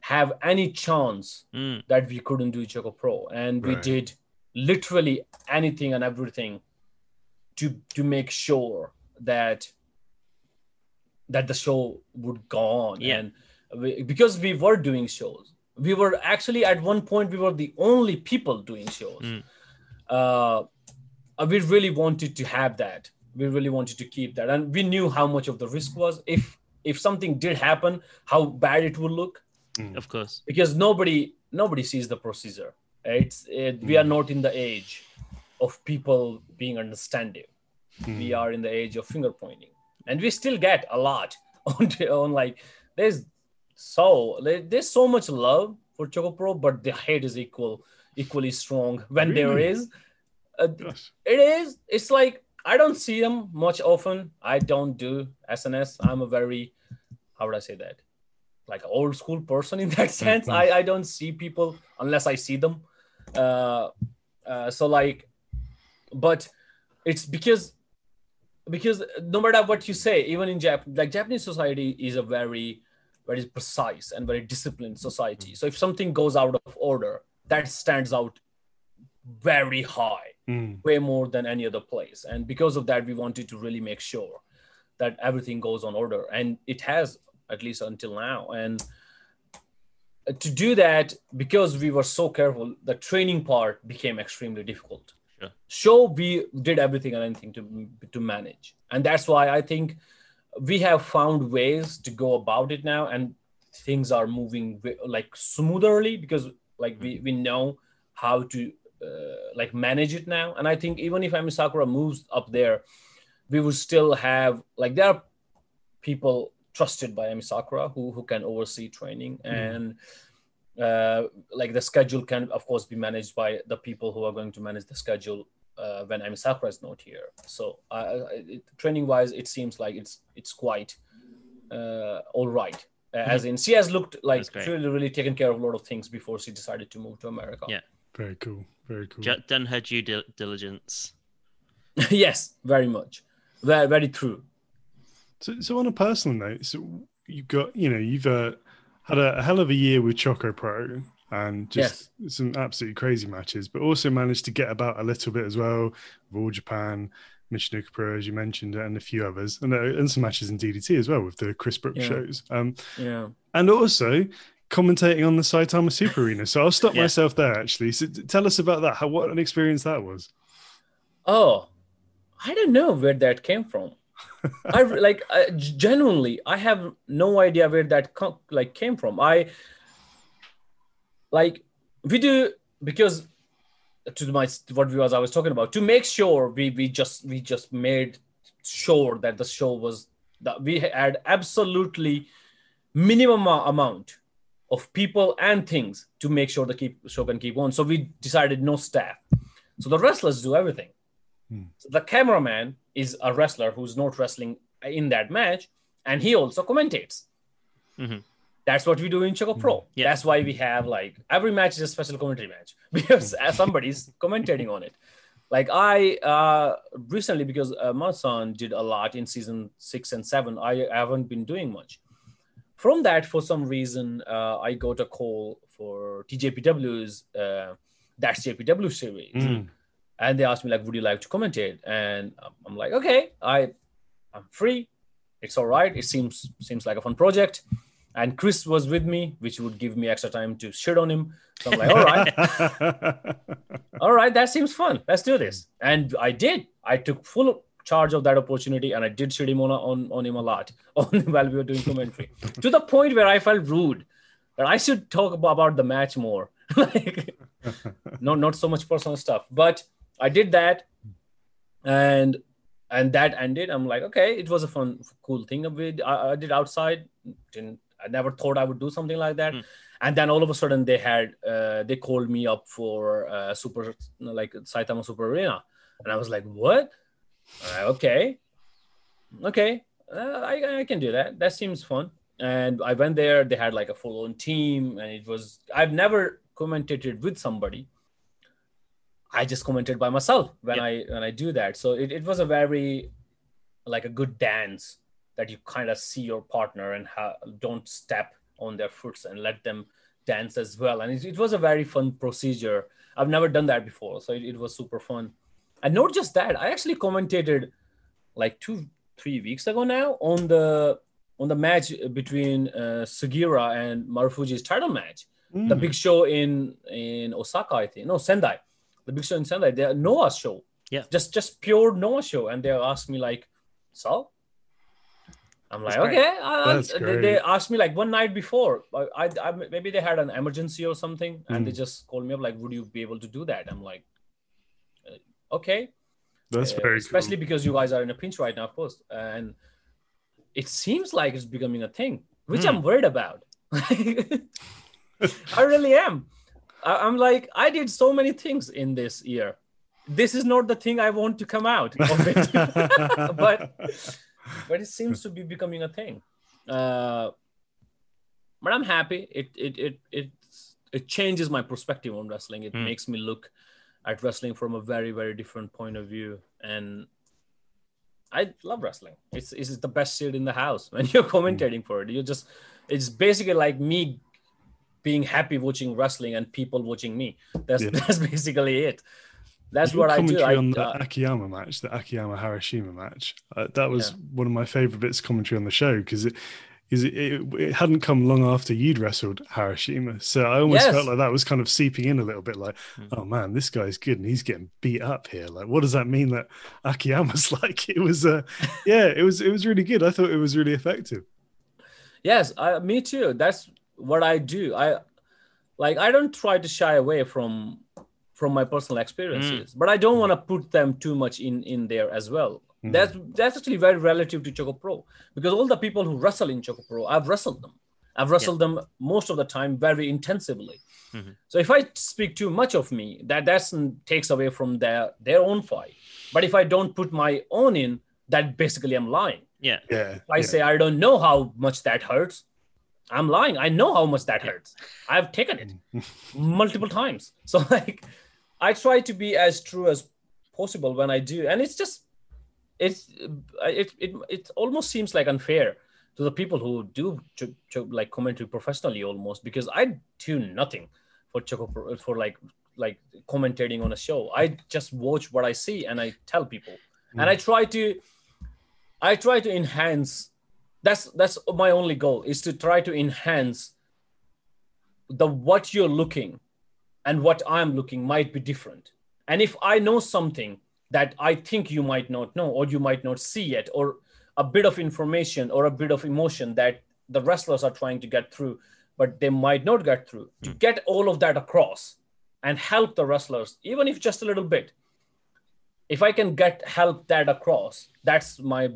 have any chance that we couldn't do ChocoPro, and we did literally anything and everything to make sure that the show would go on. Yeah. And because we were doing shows, we were actually at one point, we were the only people doing shows. We really wanted to have that. We really wanted to keep that. And we knew how much of the risk was if something did happen, how bad it would look. Of course. Because nobody sees the procedure. We are not in the age of people being understanding. We are in the age of finger pointing, and we still get a lot on like there's so much love for ChocoPro, but the hate is equally strong when there is. It is. It's like I don't see them much often. I don't do SNS. I'm a very like old school person in that sense. I don't see people unless I see them. But it's because no matter what you say, even in Japanese society is a very, very precise and very disciplined society. So if something goes out of order, that stands out very high, way more than any other place. And because of that, we wanted to really make sure that everything goes on order. And it has, at least until now. And to do that, because we were so careful, the training part became extremely difficult. Sure. So we did everything and anything to manage. And that's why I think we have found ways to go about it now. And things are moving like smootherly, because like we know how to like manage it now. And I think even if Emi Sakura moves up there, we will still have like, there are people trusted by Emi Sakura who can oversee training, and like the schedule can of course be managed by the people who are going to manage the schedule when Emi Sakura is not here. So training wise, it seems like it's quite all right. As in, she has looked like really taken care of a lot of things before she decided to move to America. Yeah, very cool, very cool. Done her due diligence. Yes, very much, very, very true. So on a personal note, so you've had a hell of a year with ChocoPro and just some absolutely crazy matches, but also managed to get about a little bit as well with All Japan, Michinoku Pro, as you mentioned, and a few others, and some matches in DDT as well with the Chris Brooks shows. And also commentating on the Saitama Super Arena. So I'll stop myself there, actually. So tell us about that. What an experience that was. Oh, I don't know where that came from. Genuinely, I have no idea where that came from. We do, because I was talking about, to make sure we just made sure that the show was, that we had absolutely minimum amount of people and things to make sure the show can keep on. So we decided no staff. So the wrestlers do everything. So the cameraman is a wrestler who's not wrestling in that match, and he also commentates. Mm-hmm. That's what we do in ChocoPro. Yeah. That's why we have like every match is a special commentary match, because somebody's commentating on it. Like I recently, because my son did a lot in season 6 and 7, I haven't been doing much. From that, for some reason, I got a call for TJPW's That's JPW series. And they asked me, like, would you like to commentate? And I'm like, okay, I'm free. It's all right. It seems like a fun project. And Chris was with me, which would give me extra time to shit on him. So I'm like, all right. All right, that seems fun. Let's do this. And I did. I took full charge of that opportunity, and I did shit him on him a lot while we were doing commentary. To the point where I felt rude that I should talk about the match more. Like, not so much personal stuff. But I did that, and that ended. I'm like, okay, it was a fun, cool thing. I did outside. I never thought I would do something like that. And then all of a sudden they had they called me up for Saitama Super Arena, and I was like, what? I can do that. That seems fun. And I went there. They had like a full-on team, and it was, I've never commentated with somebody. I just commented by myself when I do that. So it was a very, like a good dance that you kind of see your partner and don't step on their foot and let them dance as well. And it was a very fun procedure. I've never done that before. So it was super fun. And not just that, I actually commentated like 2-3 weeks ago now on the match between Sugira and Marufuji's title match. The big show in Osaka, I think. No, Sendai. The big show in Sendai, the Noah show, just pure Noah show, and they asked me like, so, I'm like, they asked me like one night before, I maybe they had an emergency or something, and they just called me up like, would you be able to do that? I'm like, okay, that's very especially cool. Because you guys are in a pinch right now, of course, and it seems like it's becoming a thing, which I'm worried about. I really am. I'm like, I did so many things in this year. This is not the thing I want to come out of it. but it seems to be becoming a thing. But I'm happy. It changes my perspective on wrestling. It makes me look at wrestling from a very, very different point of view. And I love wrestling. It's the best shit in the house when you're commentating for it. It's basically like me being happy watching wrestling and people watching me. That's basically it. That's what I do. Commentary on the Akiyama Harashima match. That was one of my favorite bits of commentary on the show, because it hadn't come long after you'd wrestled Harashima. So I almost felt like that was kind of seeping in a little bit, like, oh man, this guy's good and he's getting beat up here. Like, what does that mean that Akiyama's like? It was really good. I thought it was really effective. Yes, me too. That's what I do. I don't try to shy away from my personal experiences, but I don't want to put them too much in there as well. That's actually very relative to ChocoPro, because all the people who wrestle in ChocoPro, I've wrestled them most of the time very intensively. Mm-hmm. So if I speak too much of me, that takes away from their own fight. But if I don't put my own in, that basically I'm lying. Yeah. Yeah. If I say I don't know how much that hurts, I'm lying. I know how much that hurts. I've taken it multiple times. So I try to be as true as possible when I do, and it's just it almost seems like unfair to the people who do commentary professionally almost, because I do nothing for commentating on a show. I just watch what I see and I tell people, and I try to enhance. That's my only goal, is to try to enhance what you're looking and what I'm looking might be different. And if I know something that I think you might not know, or you might not see yet, or a bit of information or a bit of emotion that the wrestlers are trying to get through, but they might not get through, to get all of that across and help the wrestlers, even if just a little bit. If I can help that across, that's my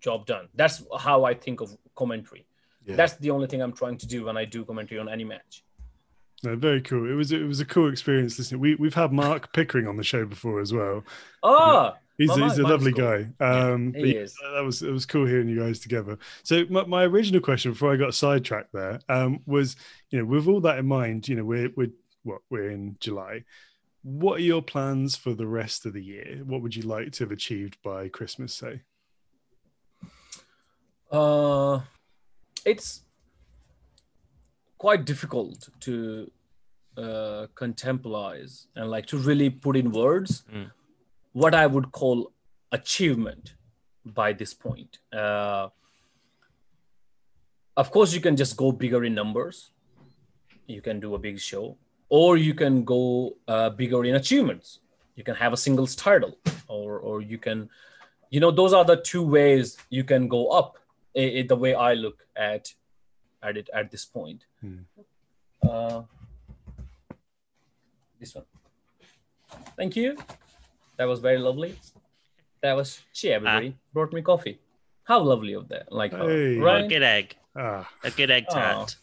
job done. That's how I think of commentary. Yeah. That's the only thing I'm trying to do when I do commentary on any match. No, very cool. It was a cool experience listening. We've had Mark Pickering on the show before as well. Oh. He's a lovely guy. He is. It was cool hearing you guys together. So my original question before I got sidetracked there was, with all that in mind, we're in July. What are your plans for the rest of the year? What would you like to have achieved by Christmas, say? It's quite difficult to contemporize and to really put in words. What I would call achievement by this point. Of course, you can just go bigger in numbers. You can do a big show, or you can go bigger in achievements. You can have a singles title, or you can, those are the two ways you can go up. The way I look at it at this point. This one. Thank you. That was very lovely. That was Chie, everybody. Brought me coffee. How lovely of that. Right? A good egg. A good egg tart.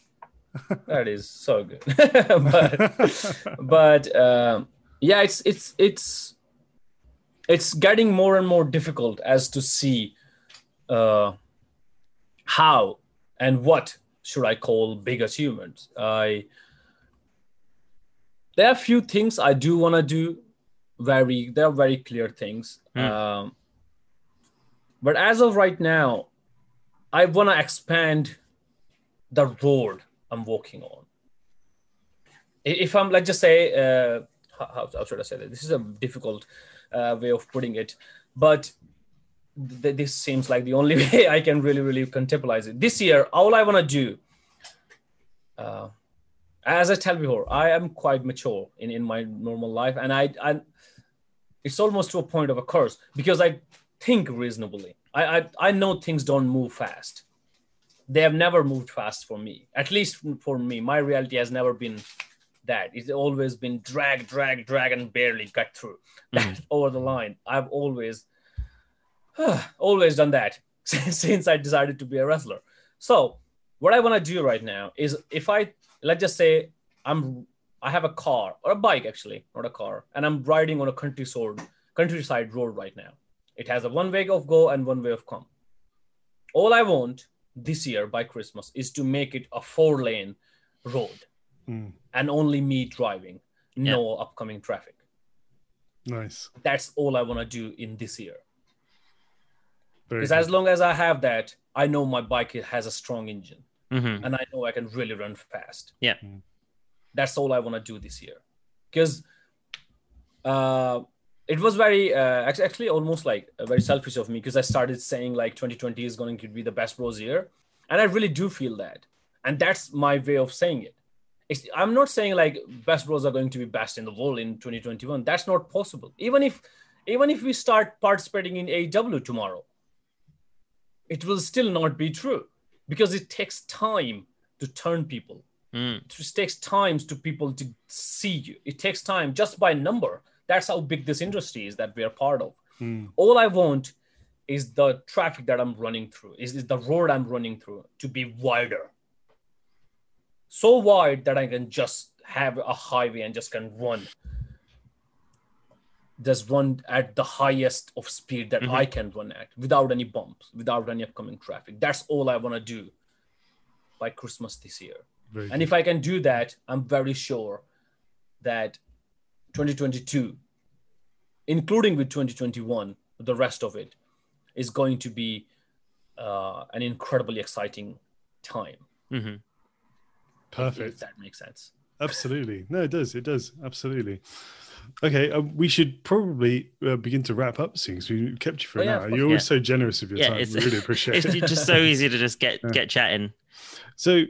That is so good. but it's getting more and more difficult as to see how and what should I call big achievements. There are a few things I do want to do. There are very clear things. But as of right now, I want to expand the road I'm walking on. If I'm, just say, how should I say that? This is a difficult way of putting it, but this seems like the only way I can really, really contemporize it. This year, all I want to do, as I tell before, I am quite mature in my normal life, and I it's almost to a point of a curse, because I think reasonably. I know things don't move fast. They have never moved fast for me. At least for me, my reality has never been that. It's always been drag, and barely got through that over the line. I've always done that since I decided to be a wrestler. So what I want to do right now is, if I let's just say I have a car, or a bike actually, not a car, and I'm riding on a countryside road right now. It has a one way of go and one way of come. All I want this year by Christmas is to make it a 4-lane road and only me driving, no upcoming traffic. Nice. That's all I want to do in this year. Because as long as I have that, I know my bike has a strong engine. Mm-hmm. And I know I can really run fast. Yeah, that's all I want to do this year, because it was very actually almost very selfish of me, because I started saying 2020 is going to be the Best Bros year, and I really do feel that, and that's my way of saying it. I'm not saying Best Bros are going to be best in the world in 2021. That's not possible. Even if we start participating in AEW tomorrow, it will still not be true. because it takes time to turn people. It just takes time to people to see you. It takes time just by number. That's how big this industry is that we are part of. All I want is the traffic that I'm running through, is the road I'm running through to be wider. So wide that I can just have a highway and just can run. Just run at the highest of speed that I can run at without any bumps, without any upcoming traffic. That's all I want to do by Christmas this year. Very good. If I can do that, I'm very sure that 2022, including with 2021, the rest of it is going to be an incredibly exciting time. Perfect. If that makes sense. Absolutely. No, it does. It does. Absolutely. Okay. We should probably begin to wrap up soon because we kept you for an hour. You're always so generous of your time. We really appreciate it. It's just so easy to just get chatting. So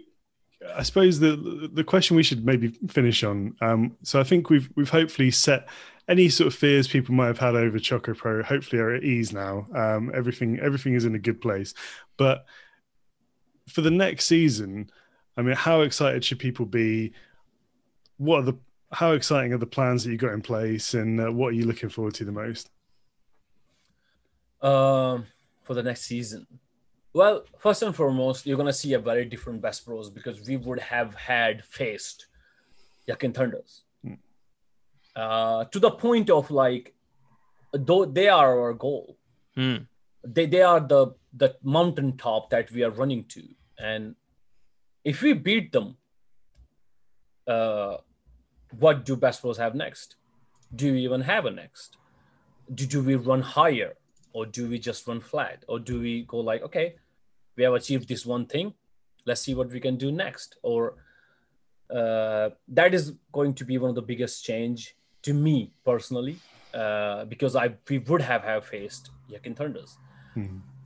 I suppose the question we should maybe finish on. So I think we've hopefully set any sort of fears people might have had over ChocoPro, hopefully are at ease now. Everything is in a good place. But for the next season, I mean, how excited should people be? How exciting are the plans that you got in place, and what are you looking forward to the most? For the next season. Well, first and foremost, you're going to see a very different Best Bros because we would have faced Yakin Thunders. To the point of they are our goal. They are the mountaintop that we are running to. And if we beat them, what do Best Bros have next? Do we even have a next? Do we run higher, or do we just run flat, or do we go okay, we have achieved this one thing, let's see what we can do next? Or that is going to be one of the biggest change to me personally, because we would have faced Yakin Thunders.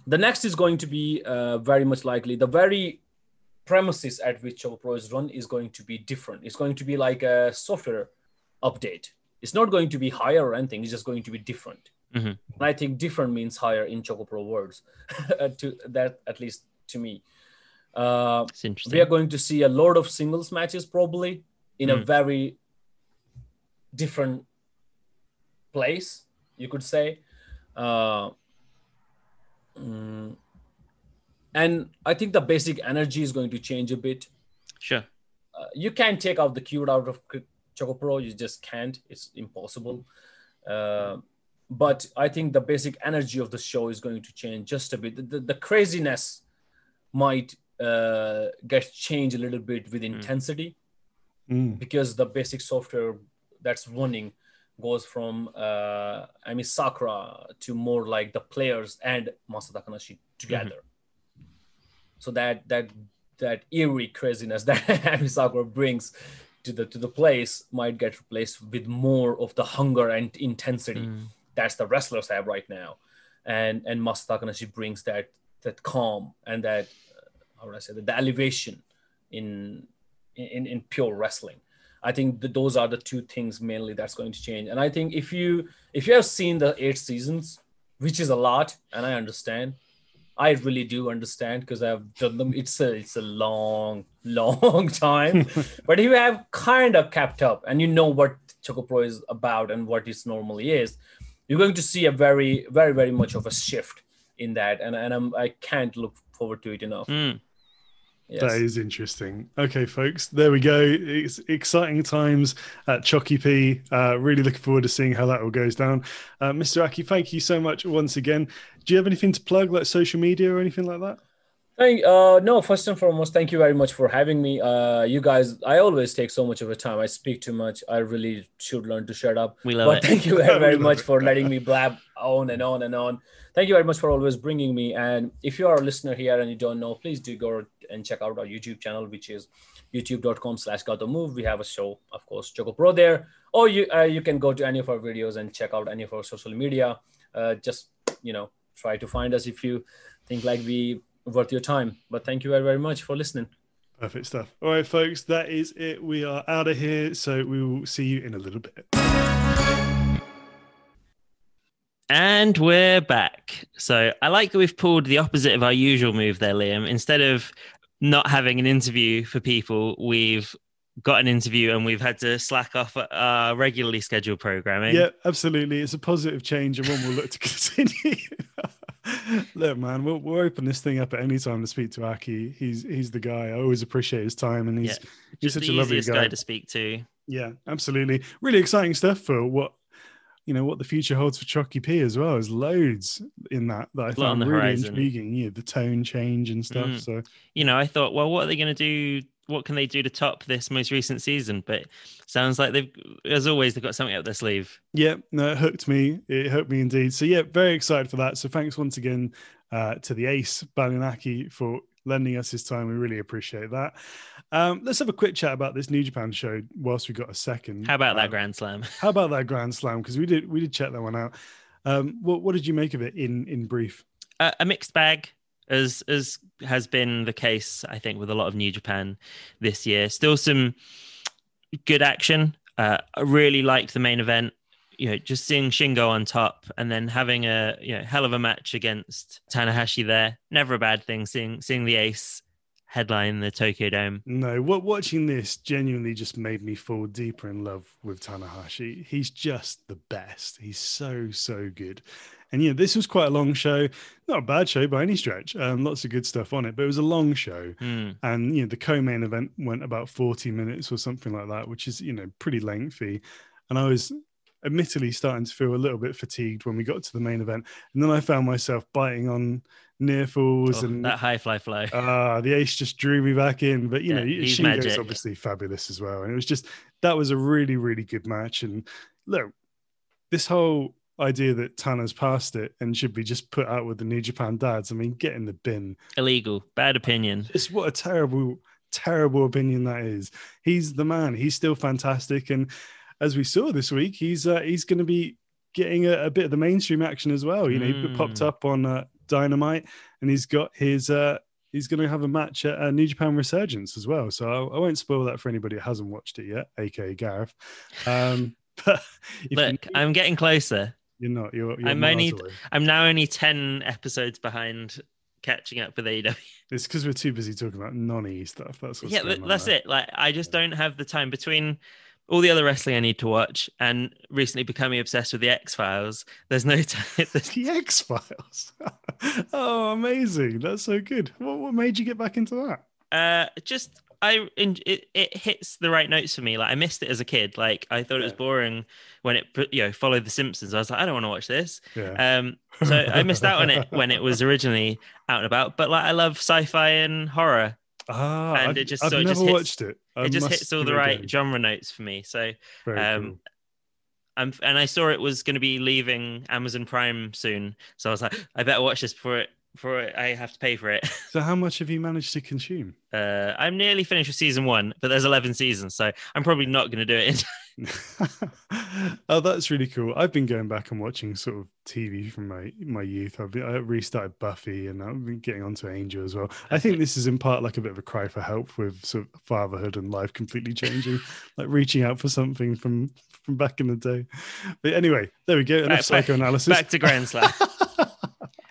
The next is going to be very much likely the very premises at which ChocoPro is run is going to be different. It's going to be like a software update. It's not going to be higher or anything. It's just going to be different. And I think different means higher in ChocoPro words, at least to me. It's interesting. We are going to see a lot of singles matches probably in a very different place, you could say. And I think the basic energy is going to change a bit. Sure. You can't take out the cute out of ChocoPro. You just can't. It's impossible. But I think the basic energy of the show is going to change just a bit. The craziness might get changed a little bit with intensity because the basic software that's running goes from Emi Sakura to more like the players and Masa Takanashi together. So that eerie craziness that Emi Sakura brings to the place might get replaced with more of the hunger and intensity that's the wrestlers have right now, and Masa Takanashi brings that calm and that the elevation in pure wrestling. I think that those are the two things mainly that's going to change. And I think if you have seen the 8 seasons, which is a lot, and I understand. I really do understand because I've done them. It's a long, long time. But if you have kind of kept up and you know what ChocoPro is about and what it normally is, you're going to see a very, very, very much of a shift in that. And I can't look forward to it enough. Yes. That is interesting. Okay, folks, there we go. It's exciting times at ChocoPro. Really looking forward to seeing how that all goes down. Mr. Akki, thank you so much once again. Do you have anything to plug, like social media or anything like that? No, first and foremost, thank you very much for having me. You guys, I always take so much of your time. I speak too much. I really should learn to shut up. But thank you very much for letting me blab on and on and on. Thank you very much for always bringing me. And if you are a listener here and you don't know, please do go and check out our YouTube channel, which is youtube.com/Gatoh Move. We have a show, of course, ChocoPro there. Or you can go to any of our videos and check out any of our social media. Just try to find us if you think we worth your time. But thank you very, very much for listening. Perfect stuff. All right, folks, that is it. We are out of here. So we will see you in a little bit. And we're back. So I like that we've pulled the opposite of our usual move there, Liam. Instead of not having an interview for people, we've got an interview and we've had to slack off our regularly scheduled programming. Yeah, absolutely. It's a positive change and one we'll look to continue. Look, man, we'll open this thing up at any time to speak to Aki. He's the guy. I always appreciate his time, and he's such a lovely guy to speak to. Yeah, absolutely. Really exciting stuff for what the future holds for Chocky P as well. There's loads in that I found really intriguing. Yeah, the tone change and stuff. So, I thought, well, what are they going to do? What can they do to top this most recent season? But sounds like as always, they've got something up their sleeve. Yeah, no, it hooked me. It hooked me indeed. So yeah, very excited for that. So thanks once again to the ace, Baliyan Akki, for lending us his time. We really appreciate that. Let's have a quick chat about this New Japan show whilst we got a second. How about that Grand Slam? Because we did check that one out. What did you make of it in brief? A mixed bag, as has been the case, I think, with a lot of New Japan this year. Still some good action. I really liked the main event. Just seeing Shingo on top and then having a hell of a match against Tanahashi there. Never a bad thing, seeing the ace headline the Tokyo Dome. No, watching this genuinely just made me fall deeper in love with Tanahashi. He's just the best. He's so, so good. And this was quite a long show. Not a bad show by any stretch. Lots of good stuff on it, but it was a long show. And, the co-main event went about 40 minutes or something like that, which is, pretty lengthy. And I was admittedly starting to feel a little bit fatigued when we got to the main event. And then I found myself biting on near falls and that high fly flow. The ace just drew me back in. But, Shingo's obviously fabulous as well. And it was just, that was a really, really good match. And look, this whole idea that Tana's past it and should be just put out with the New Japan dads. I mean, get in the bin. Illegal. Bad opinion. It's what a terrible, terrible opinion that is. He's the man. He's still fantastic. And as we saw this week, he's going to be getting a bit of the mainstream action as well. He popped up on Dynamite, and he's got his he's going to have a match at New Japan Resurgence as well. So I won't spoil that for anybody who hasn't watched it yet, aka Gareth. But look, I'm getting closer. You're not. You're I'm now only 10 episodes behind catching up with AEW. It's because we're too busy talking about non-E stuff. That's it. Like, I just don't have the time between all the other wrestling I need to watch and recently becoming obsessed with the X-Files. There's no time. The X-Files. Oh, amazing. That's so good. What made you get back into that? It hits the right notes for me. Like, I missed it as a kid. Like, I thought it was boring when it followed The Simpsons. I was like, I don't want to watch this. Yeah. So I missed out on it when it was originally out and about. But like, I love sci-fi and horror. And I've never watched it. It just hits all the right genre notes for me. So, cool. And I saw it was going to be leaving Amazon Prime soon, so I was like, I better watch this before I have to pay for it. So, how much have you managed to consume? I'm nearly finished with season 1, but there's 11 seasons, so I'm probably not going to do it. Oh, that's really cool. I've been going back and watching sort of TV from my youth. I restarted Buffy, and I've been getting onto Angel as well. I think this is in part like a bit of a cry for help with sort of fatherhood and life completely changing, like reaching out for something from back in the day. But anyway, there we go. Enough psychoanalysis. Back to Grand Slam.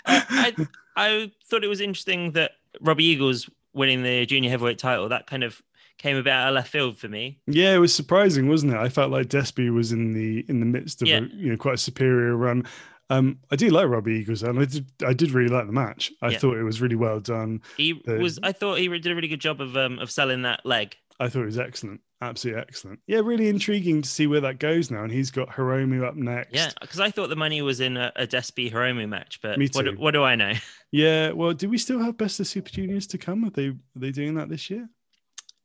I thought it was interesting that Robbie Eagles winning the junior heavyweight title, that kind of came a bit out of left field for me. Yeah, it was surprising, wasn't it? I felt like Despi was in the midst of a, quite a superior run. I do like Robbie Eagles, and I did really like the match. I thought it was really well done. I thought he did a really good job of selling that leg. I thought it was excellent. Absolutely excellent. Yeah, really intriguing to see where that goes now. And he's got Hiromu up next. Yeah, because I thought the money was in a Despi-Hiromu match, but what do I know? Yeah, well, do we still have Best of Super Juniors to come? Are they doing that this year?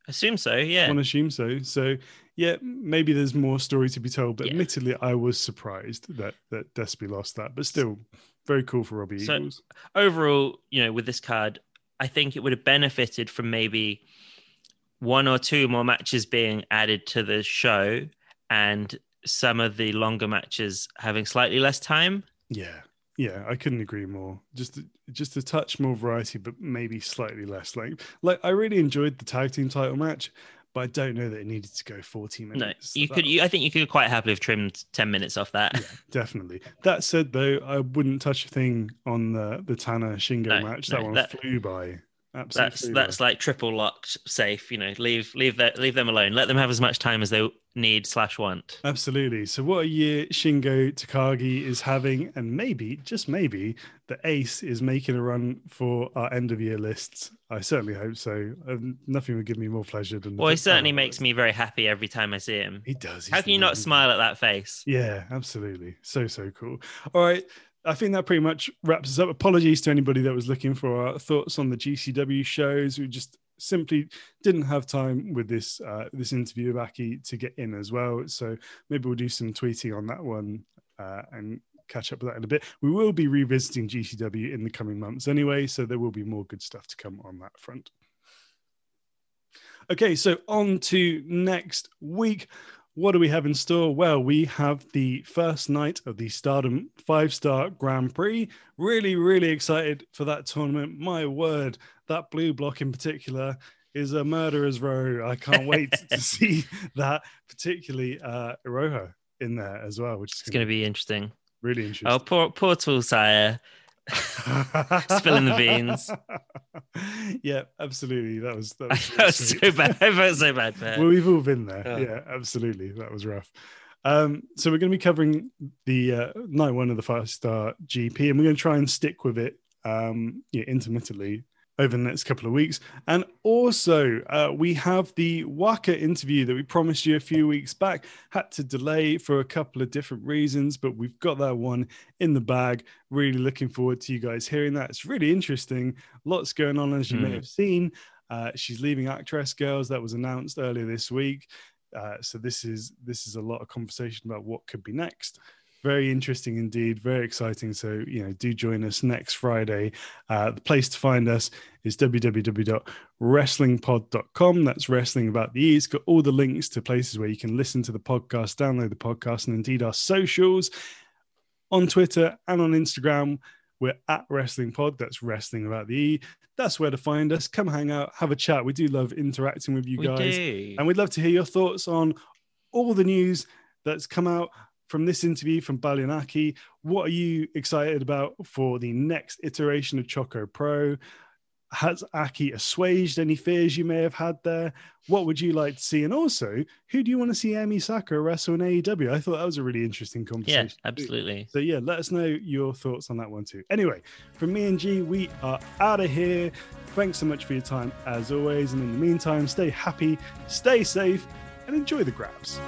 Assume so, yeah. One assume so. So, yeah, maybe there's more story to be told. But admittedly, I was surprised that Despi lost that. But still, very cool for Robbie Eagles. Overall, with this card, I think it would have benefited from maybe one or two more matches being added to the show and some of the longer matches having slightly less time. Yeah, I couldn't agree more. Just a touch more variety, but maybe slightly less length. Like, I really enjoyed the tag team title match, but I don't know that it needed to go 40 minutes. No, you could. I think you could quite happily have trimmed 10 minutes off that. Yeah, definitely. That said, though, I wouldn't touch a thing on the Tana Shingo match. That one flew by. Absolutely. That's like triple locked, safe. You know, leave them alone. Let them have as much time as they need/want. Absolutely. So what a year Shingo Takagi is having, and maybe, just maybe, the ace is making a run for our end of year lists. I certainly hope so. Nothing would give me more pleasure than. Well, he certainly makes me very happy every time I see him. He does. How can you not smile at that face? Yeah, absolutely. So cool. All right. I think that pretty much wraps us up. Apologies to anybody that was looking for our thoughts on the GCW shows. We just simply didn't have time with this this interview of Akki to get in as well. So maybe we'll do some tweeting on that one and catch up with that in a bit. We will be revisiting GCW in the coming months anyway, so there will be more good stuff to come on that front. Okay, so on to next week. What do we have in store? Well, we have the first night of the Stardom 5-Star Grand Prix. Really, really excited for that tournament. My word, that blue block in particular is a murderer's row. I can't wait to see that, particularly Iroha in there as well, which is going to be interesting. Really interesting. Oh, poor Tool Sire. Spilling the beans. Yeah, absolutely. That was really so bad. I felt so bad for her. Well, we've all been there. Oh. Yeah, absolutely. That was rough. So we're going to be covering the night one of the 5-Star GP, and we're going to try and stick with it intermittently over the next couple of weeks. And also, we have the Waka interview that we promised you a few weeks back. Had to delay for a couple of different reasons, but we've got that one in the bag. Really looking forward to you guys hearing that. It's really interesting. Lots going on, as you may have seen. She's leaving Actress Girls. That was announced earlier this week. So this is a lot of conversation about what could be next. Very interesting indeed. Very exciting. So, do join us next Friday. The place to find us is www.wrestlingpod.com. That's Wrestling About the E. It's got all the links to places where you can listen to the podcast, download the podcast, and indeed our socials on Twitter and on Instagram. We're at Wrestling Pod. That's Wrestling About the E. That's where to find us. Come hang out, have a chat. We do love interacting with you guys. And we'd love to hear your thoughts on all the news that's come out from this interview from Baliyan Akki. What are you excited about for the next iteration of ChocoPro? Has Akki assuaged any fears you may have had there? What would you like to see? And also, who do you want to see Emi Sakura wrestle in AEW? I thought that was a really interesting conversation. Yeah, absolutely. So yeah, let us know your thoughts on that one too. Anyway, from me and G, we are out of here. Thanks so much for your time as always. And in the meantime, stay happy, stay safe, and enjoy the grabs.